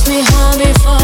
with me high before.